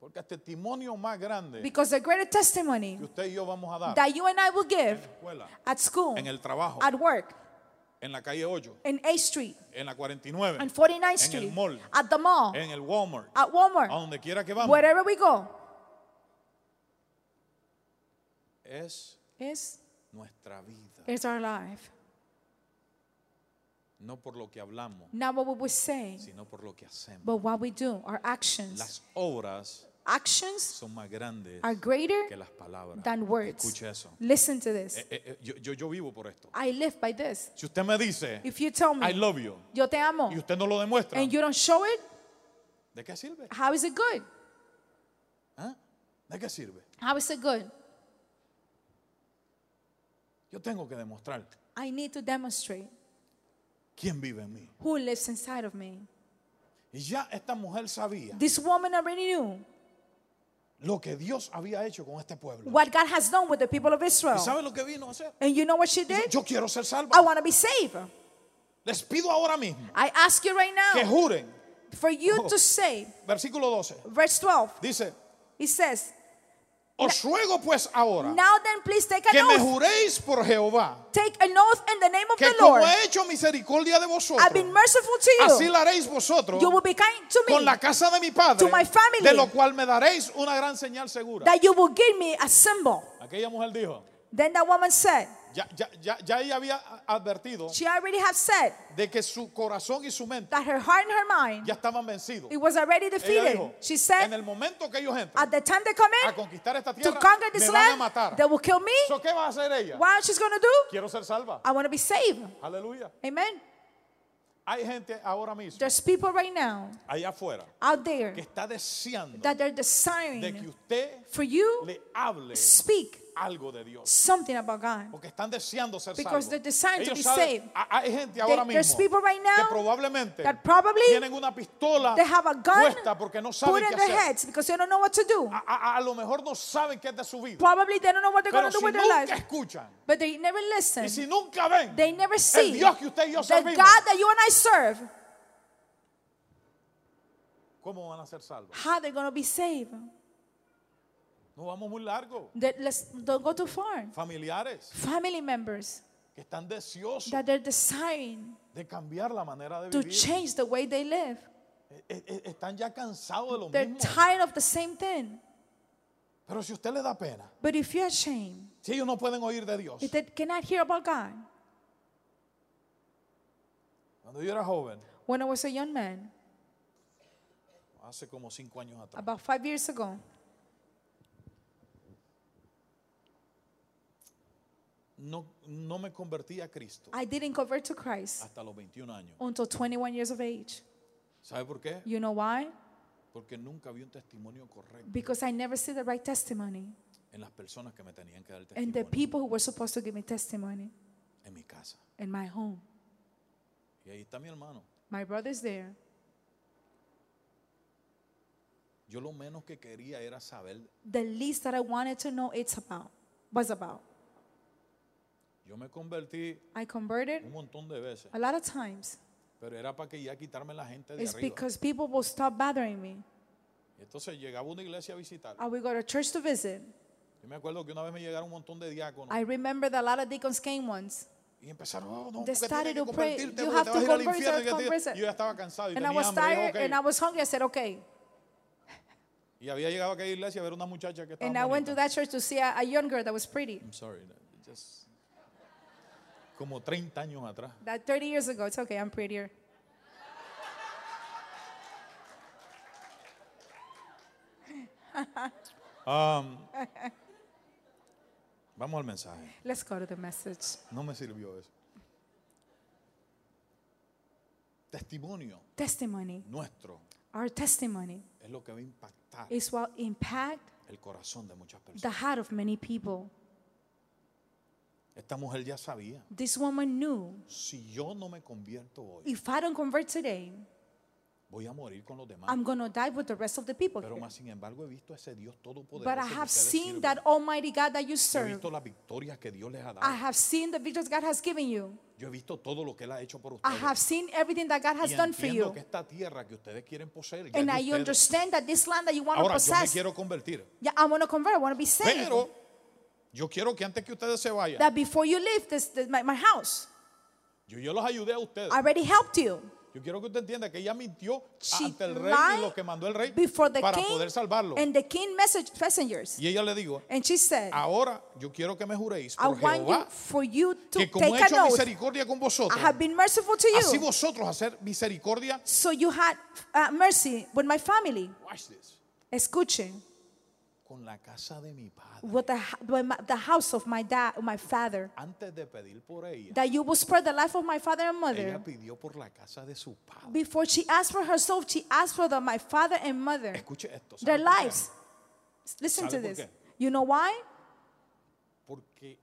Porque el testimonio más grande que usted y yo vamos a dar en la escuela, en el trabajo, en la calle 8, in 8th Street, en la 49, on 49th Street, en el mall, at the mall, en el Walmart, at Walmart, a donde quiera que vamos, wherever we go, es nuestra vida. It's our life. No por lo que hablamos, not what we would say, sino por lo que hacemos. But what we do, our actions. Las obras son más grandes que las palabras. Escuche eso. Listen to this. Yo vivo por esto. I live by this. Si usted me dice, if you tell me, I love you, yo te amo, y usted no lo demuestra, and you don't show it, ¿de qué sirve? How is it good? ¿Ah? ¿De qué sirve? How is it good? Yo tengo que demostrar. I need to demonstrate. ¿Quién vive en mí? Who lives inside of me? Y ya esta mujer sabía. This woman already knew. Lo que Dios había hecho con este pueblo. What God has done with the people of Israel. ¿Y sabe lo que vino a hacer? And you know what she did? Yo quiero ser salva. I want to be saved. Les pido ahora mismo. I ask you right now. Que juren. For you to say. Versículo 12. Verse 12. Dice. It says. Os ruego pues ahora now then, please take an que me juréis por Jehová take an oath in the name of que the Lord, como he hecho misericordia de vosotros I've been merciful to you, así la haréis vosotros you will be kind to me, con la casa de mi padre to my family, de lo cual me daréis una gran señal segura that you will give me a symbol. Aquella mujer dijo, then that woman said, ya ella había advertido, she already had said, de que su corazón y su mente, that her heart and her mind, ya estaban vencidos. It was already defeated. Dijo, she said, en el momento que ellos entran, at the time they come in, a conquistar esta tierra, to conquer this land, they will kill me. So, ¿qué va a hacer ella? What she's going to do? Quiero ser salva. I want to be saved. Hallelujah. Amen. Hay gente ahora mismo, there's people right now, allá afuera, out there, que está deseando, that they're desiring, de que usted, for you, le hable, speak. Algo de Dios. Something about God. Porque están deseando ser because salvos. They're designed to be saved. Hay gente ahora mismo there's people right now que probablemente that probably tienen una pistola they have a gun puesta porque no saben put in their heads because they don't know what to do. A lo mejor no saben qué es de su vida. Probably they don't know what they're going to do with their life. But they never listen. Y si nunca ven, they never see el Dios que usted y yo servimos, the God that you and I serve. ¿Cómo van a ser salvos? How they're going to be saved? No vamos muy largo. Don't go too far. Familiares. Family members. Que están deseosos. That they're desiring. De cambiar la manera de vivir. To change the way they live. Están ya cansados de lo mismo. They're tired of the same thing. Pero si usted le da pena. But if you're ashamed. Si ellos no pueden oír de Dios. If they cannot hear about God. Cuando yo era joven. When I was a young man. Hace como 5 años atrás. About 5 years ago. No me convertí a Cristo. I didn't convert to Christ. Hasta los 21 años. Until 21 years of age. ¿Sabe por qué? You know why? Porque nunca vi un testimonio correcto. Because I never see the right testimony. En las personas que me tenían que dar testimonio. And the people who were supposed to give me testimony. En mi casa. In my home. Y ahí está mi hermano. My brother's there. Yo lo menos que quería era saber. The least that I wanted to know was about. Yo me convertí. I converted. Un montón de veces. A lot of times. Pero era para que ya quitarme la gente de arriba. It's because people will stop bothering me. Entonces llegaba a una iglesia a visitar. I would go to church to visit. Yo me acuerdo que una vez me llegaron un montón de diáconos. I remember that a lot of deacons came once. Y empezaron, oh, no, they started to pray. You have to convert. Yo ya estaba cansado y tenía hambre. And I was tired and I was hungry. I said, okay. Y había llegado a aquella iglesia a ver una muchacha que estaba. And I went to that church to see a young girl that was pretty. I'm sorry, just. Como 30 años atrás. That 30 years ago, it's okay, I'm prettier. Vamos al mensaje. Let's go to the message. No me sirvió eso. Testimonio. Testimony. Nuestro. Our testimony. Es lo que va a impactar. Is what impact. El corazón de muchas personas. The heart of many people. Esta mujer ya sabía. This woman knew. Si yo no me convierto hoy. If I don't convert today. Voy a morir con los demás. I'm going to die with the rest of the people. Pero más sin embargo he visto ese Dios todopoderoso. But I have seen that almighty God that you serve. He visto las victorias que Dios les ha dado. I have seen the victories God has given you. Yo he visto todo lo que él ha hecho por ustedes. I have seen everything that God has done for you. Entiendo que esta tierra que ustedes quieren poseer ya es de ustedes. And I understand that this land that you want to possess. Ahora yo me quiero convertir. Yeah, I want to convert. I want to be saved. Pero yo quiero que antes que ustedes se vayan. That before you leave my house. Yo los ayudé a ustedes. I already helped you. Yo quiero que usted entienda que ella mintió ante el rey y lo que mandó el rey para poder salvarlo. And the king messengers. Y ella le dijo, and she said, ahora yo quiero que me juréis por Jehová que como he hecho misericordia con vosotros, I have been merciful to you, así vosotros hacer misericordia. So you had mercy with my family. Watch this. Escuchen. Con la casa de mi padre. With the house of my dad, my father. Antes de pedir por ella. That you will spare the life of my father and mother. Ella pidió por la casa de su padre. Before she asked for herself, she asked for my father and mother. Escuche esto. Their lives. Listen to this. You know why? Porque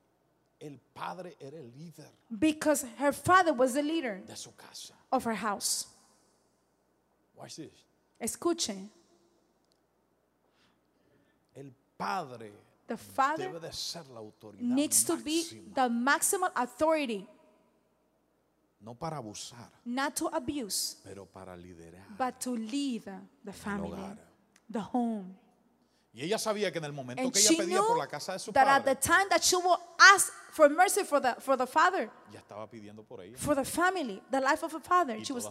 el padre era el líder. Because her father was the leader. De su casa. Of her house. Watch this. Escuchen. The father needs to be the maximum authority. No para abusar, not to abuse, pero para liderar, but to lead the family, the home. Y ella sabía que en el momento and que ella pedía por la casa de su padre, at the time that she will ask for mercy for the father, ya estaba pidiendo por ella, for the family, the life of her father, y she was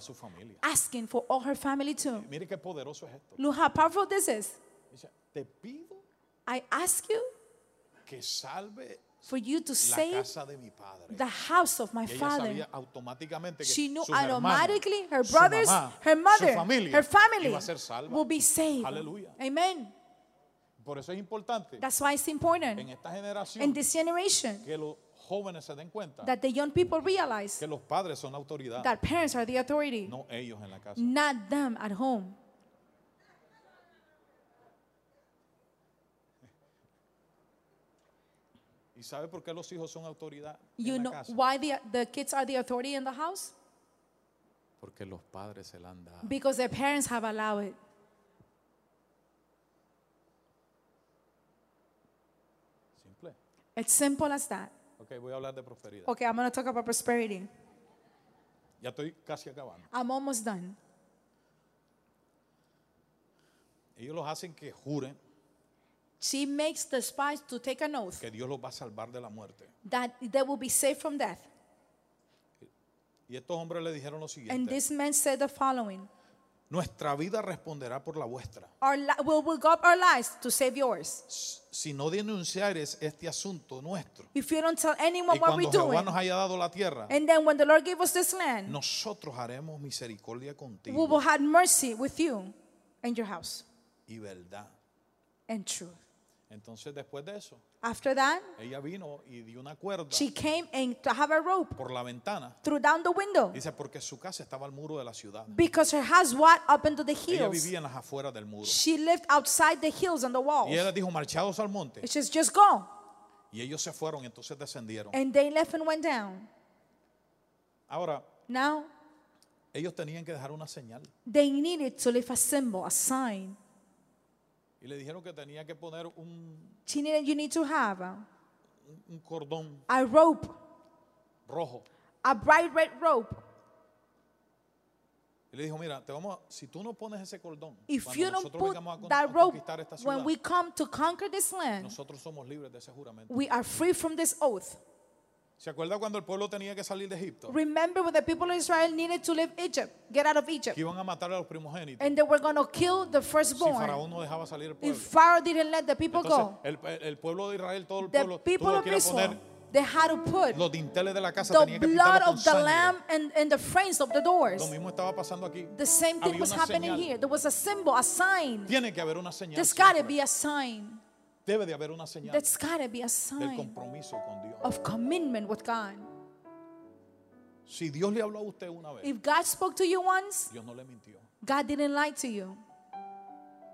asking for all her family too. Mire qué poderoso es esto. Look how powerful this is. Te pido, I ask you, que salve for you to save the house of my father. She knew automatically her brothers, her mother, her family will be saved. Hallelujah. Amen. Por eso es importante. That's why it's important in this generation que los jóvenes se den cuenta, that the young people realize que los padres son la autoridad, that parents are the authority, no ellos en la casa, not them at home. ¿Y sabe por qué los hijos son autoridad en la casa? You know why the kids are the authority in the house? Porque los padres se la han dado. Because their parents have allowed it. Simple. It's simple as that. Okay, voy a hablar de prosperidad. Okay, I'm going to talk about prosperity. Ya estoy casi acabando. I'm almost done. Ellos los hacen que juren. She makes the spies to take an oath que Dios los va a salvar de la muerte. That they will be saved from death. Y estos hombres le dijeron lo siguiente. And this man said the following. Nuestra vida responderá por la vuestra. We'll give up our lives to save yours. Si no denunciares este asunto nuestro. If you don't tell anyone what we're doing. Y cuando Jehová nos haya dado la tierra. And then when the Lord gave us this land. Nosotros haremos misericordia contigo. We will have mercy with you and your house. Y verdad. And truth. Entonces después de eso, after that, ella vino y dio una cuerda. She came and have a rope por la ventana. Threw down the window. Dice porque su casa estaba al muro de la ciudad. Because her house was up into the hills. Ella vivía en las afueras del muro. She lived outside the hills and the walls. Y ella dijo marchados al monte. She says just go. Y ellos se fueron, entonces descendieron. And they left and went down. Ahora, now, ellos tenían que dejar una señal. They needed to leave a symbol, a sign. Y le dijeron que tenía que poner un cordón, a rope, rojo, a bright red rope. Y le dijo, mira, si tú no pones ese cordón, cuando nosotros vengamos a conquistar esta ciudad, when we come to conquer this land, nosotros somos libres de ese juramento. We are free from this oath. ¿Se acuerda cuando el pueblo tenía que salir de Egipto? Remember when the people of Israel needed to leave Egypt, get out of Egypt. Que iban a matar a los primogénitos. And they were going to kill the firstborn. Si Faraón no dejaba salir el pueblo. If Pharaoh didn't let the people go. El pueblo de Israel, todo el pueblo, tuvo que poner, they had to put los dinteles de la casa, the blood of the lamb and the frames of the doors. Lo mismo estaba pasando aquí. The same thing was happening here. There was a symbol, a sign. Tiene que haber una señal. There's got to be a sign. Debe de haber una señal. That's got to be a sign del compromiso con Dios. Of commitment with God. Si Dios le habló a usted una vez, if God spoke to you once, Dios no le mintió. God didn't lie to you.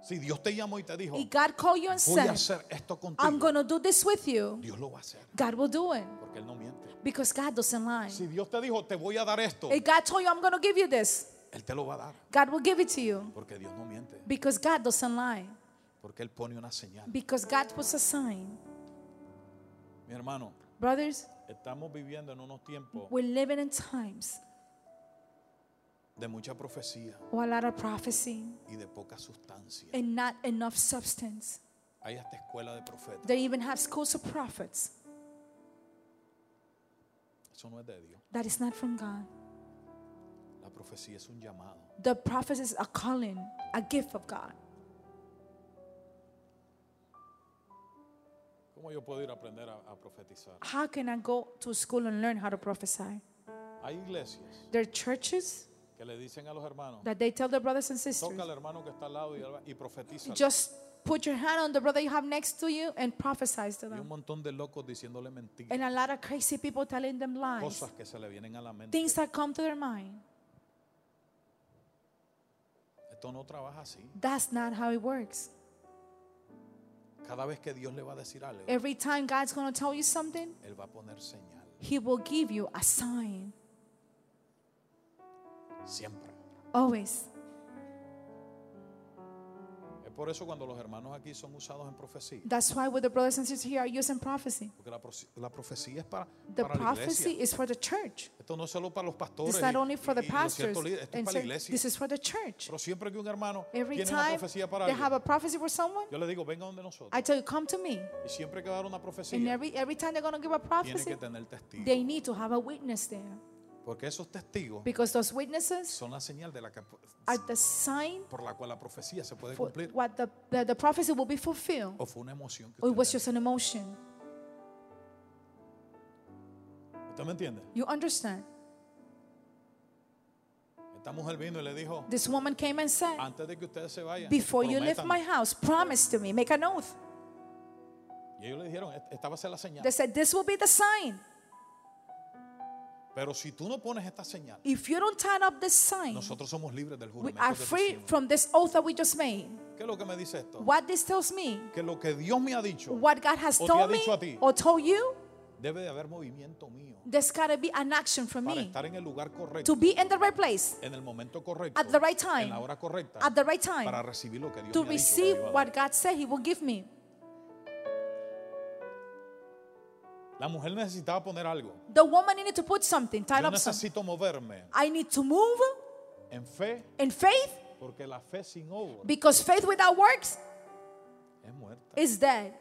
Si Dios te llamó y te dijo, if God called you and voy a hacer esto contigo, I'm going to do this with you, Dios lo va a hacer. God will do it. Porque él no miente. Because God doesn't lie. Si Dios te dijo, te voy a dar esto, if God told you, I'm going to give you this, él te lo va a dar. God will give it to you. Porque Dios no miente. Because God doesn't lie. Porque él pone una señal. Because God puts a sign. Mi hermano, brothers, estamos viviendo en unos tiempos, we're living in times, de mucha profecía, or a lot of prophecy, y de poca sustancia, and not enough substance. Hay hasta escuela de profetas. They even have schools of prophets. Eso no es de Dios. That is not from God. La profecía es un llamado. The prophecy is a calling, a gift of God. Yo puedo ir a aprender a profetizar. How can I go to school and learn how to prophesy? Hay iglesias. There are churches que le dicen a los hermanos, that they tell their brothers and sisters, toca al hermano que está al lado y profetiza. Just put your hand on the brother you have next to you and prophesy to them. Y un montón de locos diciéndole mentiras. And a lot of crazy people telling them lies. Cosas que se le vienen a la mente. Things that come to their mind. Esto no trabaja así. That's not how it works. Cada vez que Dios le va a decir algo, every time God's going to tell you something, él va a poner señal. He will give you a sign. Siempre. Always. Es por eso cuando los hermanos aquí son usados en profecía. That's why with the brothers and sisters here are used in prophecy. Porque la profecía es para la iglesia. The prophecy is for the church. Esto no es solo para los pastores. It's not only for the pastors. Esto es para la iglesia. This is for the church. Pero siempre que un hermano tiene una profecía para alguien, they have a prophecy for someone, yo le digo, venga donde nosotros. I tell you, come to me. Y siempre que va a dar una profecía, and every time they're going to give a prophecy, tiene que tener testigo. They need to have a witness there. Porque esos testigos, because those witnesses, son la señal de la que, are the sign, por la cual la profecía se puede cumplir. What the prophecy will be fulfilled. O fue una emoción que it was just an emotion. ¿Usted me entiende? You understand? Esta mujer vino y le dijo, this woman came and said, antes de que ustedes se vayan, before you leave my house, promise to me, make an oath. Y ellos le dijeron, esta va a ser la señal. They said, this will be the sign. Pero si tú no pones esta señal, if you don't turn up this sign, nosotros somos libres del juramento. We are free from this oath that we just made. ¿Qué es lo que me dice esto? What this tells me, que lo que Dios me ha dicho, what God has told me, a ti, or told you, debe de haber movimiento mío. There's got to be an action from me. Para estar en el lugar correcto, to be in the right place, en el momento correcto, at the right time, en la hora correcta, at the right time, para recibir lo que Dios to me receive ha dicho, what God said He will give me. La mujer necesitaba poner algo. The woman needed to put something. Yo necesito moverme. I need to move. En fe. In faith. Porque la fe sin obras. Because faith without works es muerta. Is dead.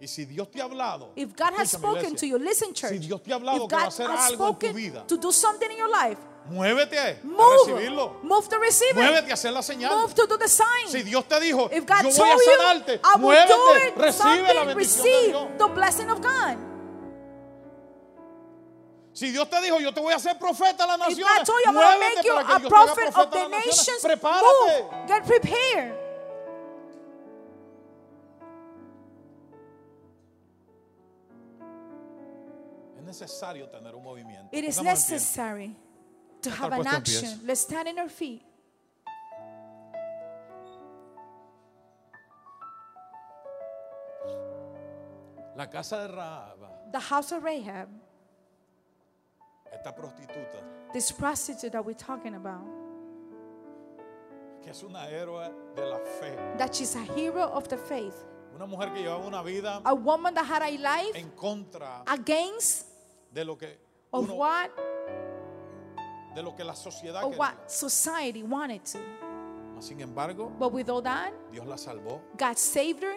Y si Dios te ha hablado, if God has spoken to you, listen, church. Si Dios te ha hablado que va a hacer algo en tu vida, to do something in your life, muévete, move, a recibirlo. Move to receive it. Muévete a hacer la señal. Move to do the sign. Si Dios te dijo, yo voy a sanarte, I will muévete, do it, recibe la bendición de Dios. The blessing of God. Si Dios te dijo, yo te voy a hacer profeta de las naciones, muévete para que Dios te haga profeta de las naciones. Prepárate. Move. Get prepared. necesario tener un movimiento. It is necessary to have an action. Let's stand on our feet. La casa de Rahab. The house of Rahab. Esta prostituta. This prostitute that we're talking about. Que es una héroe de la fe. That she's a hero of the faith. Una mujer que llevaba una vida, a woman that had a life en contra, against, de lo que uno, of what, de lo que la sociedad quería. What society wanted to. Sin embargo, but with all that, Dios la salvó. God saved her.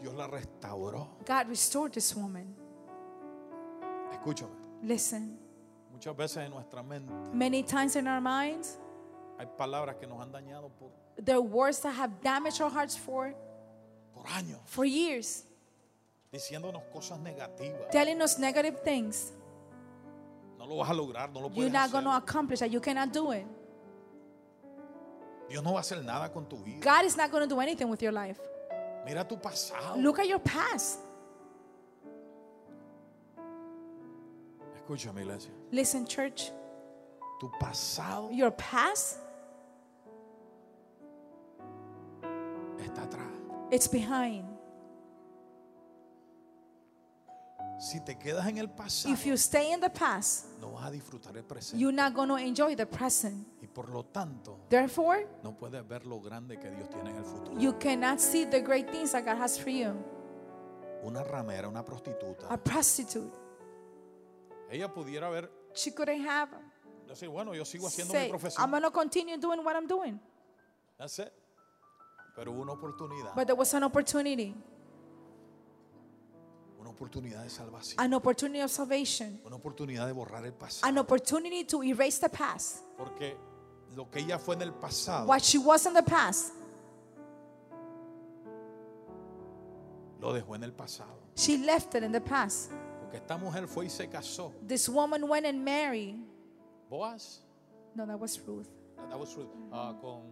Dios la restauró. God restored this woman. Escúchame. Listen. Muchas veces en nuestra mente, many times in our minds, hay palabras que nos han dañado por, there are words that have damaged our hearts por años, for years, diciéndonos cosas negativas, telling us negative things. No lo vas a lograr, no lo puedes hacer. You're not going to accomplish that. You cannot do it. Dios no va a hacer nada con tu vida. God is not going to do anything with your life. Mira tu pasado. Look at your past. Escúchame, iglesia. Listen, church. Tu pasado, your past, está atrás. It's behind. Si te quedas en el pasado, if you stay in the past, no vas a disfrutar el presente. You're not going to enjoy the present. Y por lo tanto, therefore, no puedes ver lo grande que Dios tiene en el futuro. You cannot see the great things that God has for you. Una ramera, una prostituta. A prostitute. Ella pudiera haber, she couldn't have, decir, bueno, yo sigo haciendo mi profesión. I'm going to continue doing what I'm doing. That's it. Pero hubo una oportunidad. But there was an opportunity. Una oportunidad de salvación. An opportunity of salvation. Una oportunidad de borrar el pasado. An opportunity to erase the past. Porque lo que ella fue en el pasado, what she was in the past, lo dejó en el pasado. She left it in the past. Esta mujer fue y se casó. This woman went and married. Boaz? No, that was Ruth. That was Ruth. Con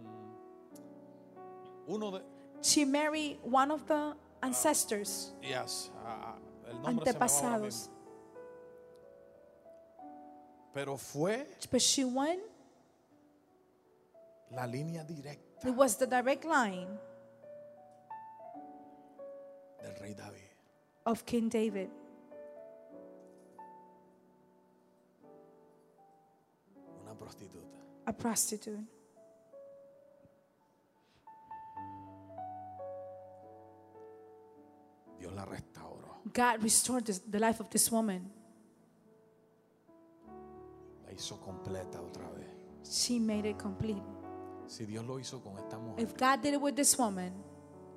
uno de, she married one of the ancestors. Yes. El nombre antepasados. Se me va. Pero fue. But she went. La línea directa. It was the direct line. Del rey David. Of King David. A prostitute. Dios la restauró. God restored the life of this woman. La hizo completa otra vez. She made it complete. Si Dios lo hizo con esta mujer, if God did it with this woman,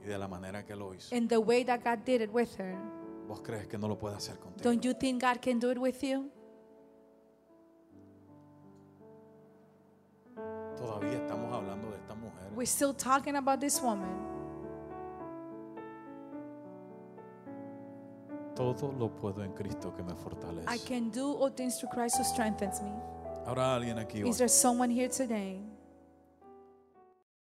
y de la manera que lo hizo, in the way that God did it with her, ¿vos crees que no lo puede hacer contigo? Don't you think God can do it with you? Todavía estamos hablando de esta mujer. We're still talking about this woman. Todo lo puedo en Cristo que me fortalece. I can do all things through Christ who strengthens me. Ahora alguien aquí. Is there someone here today?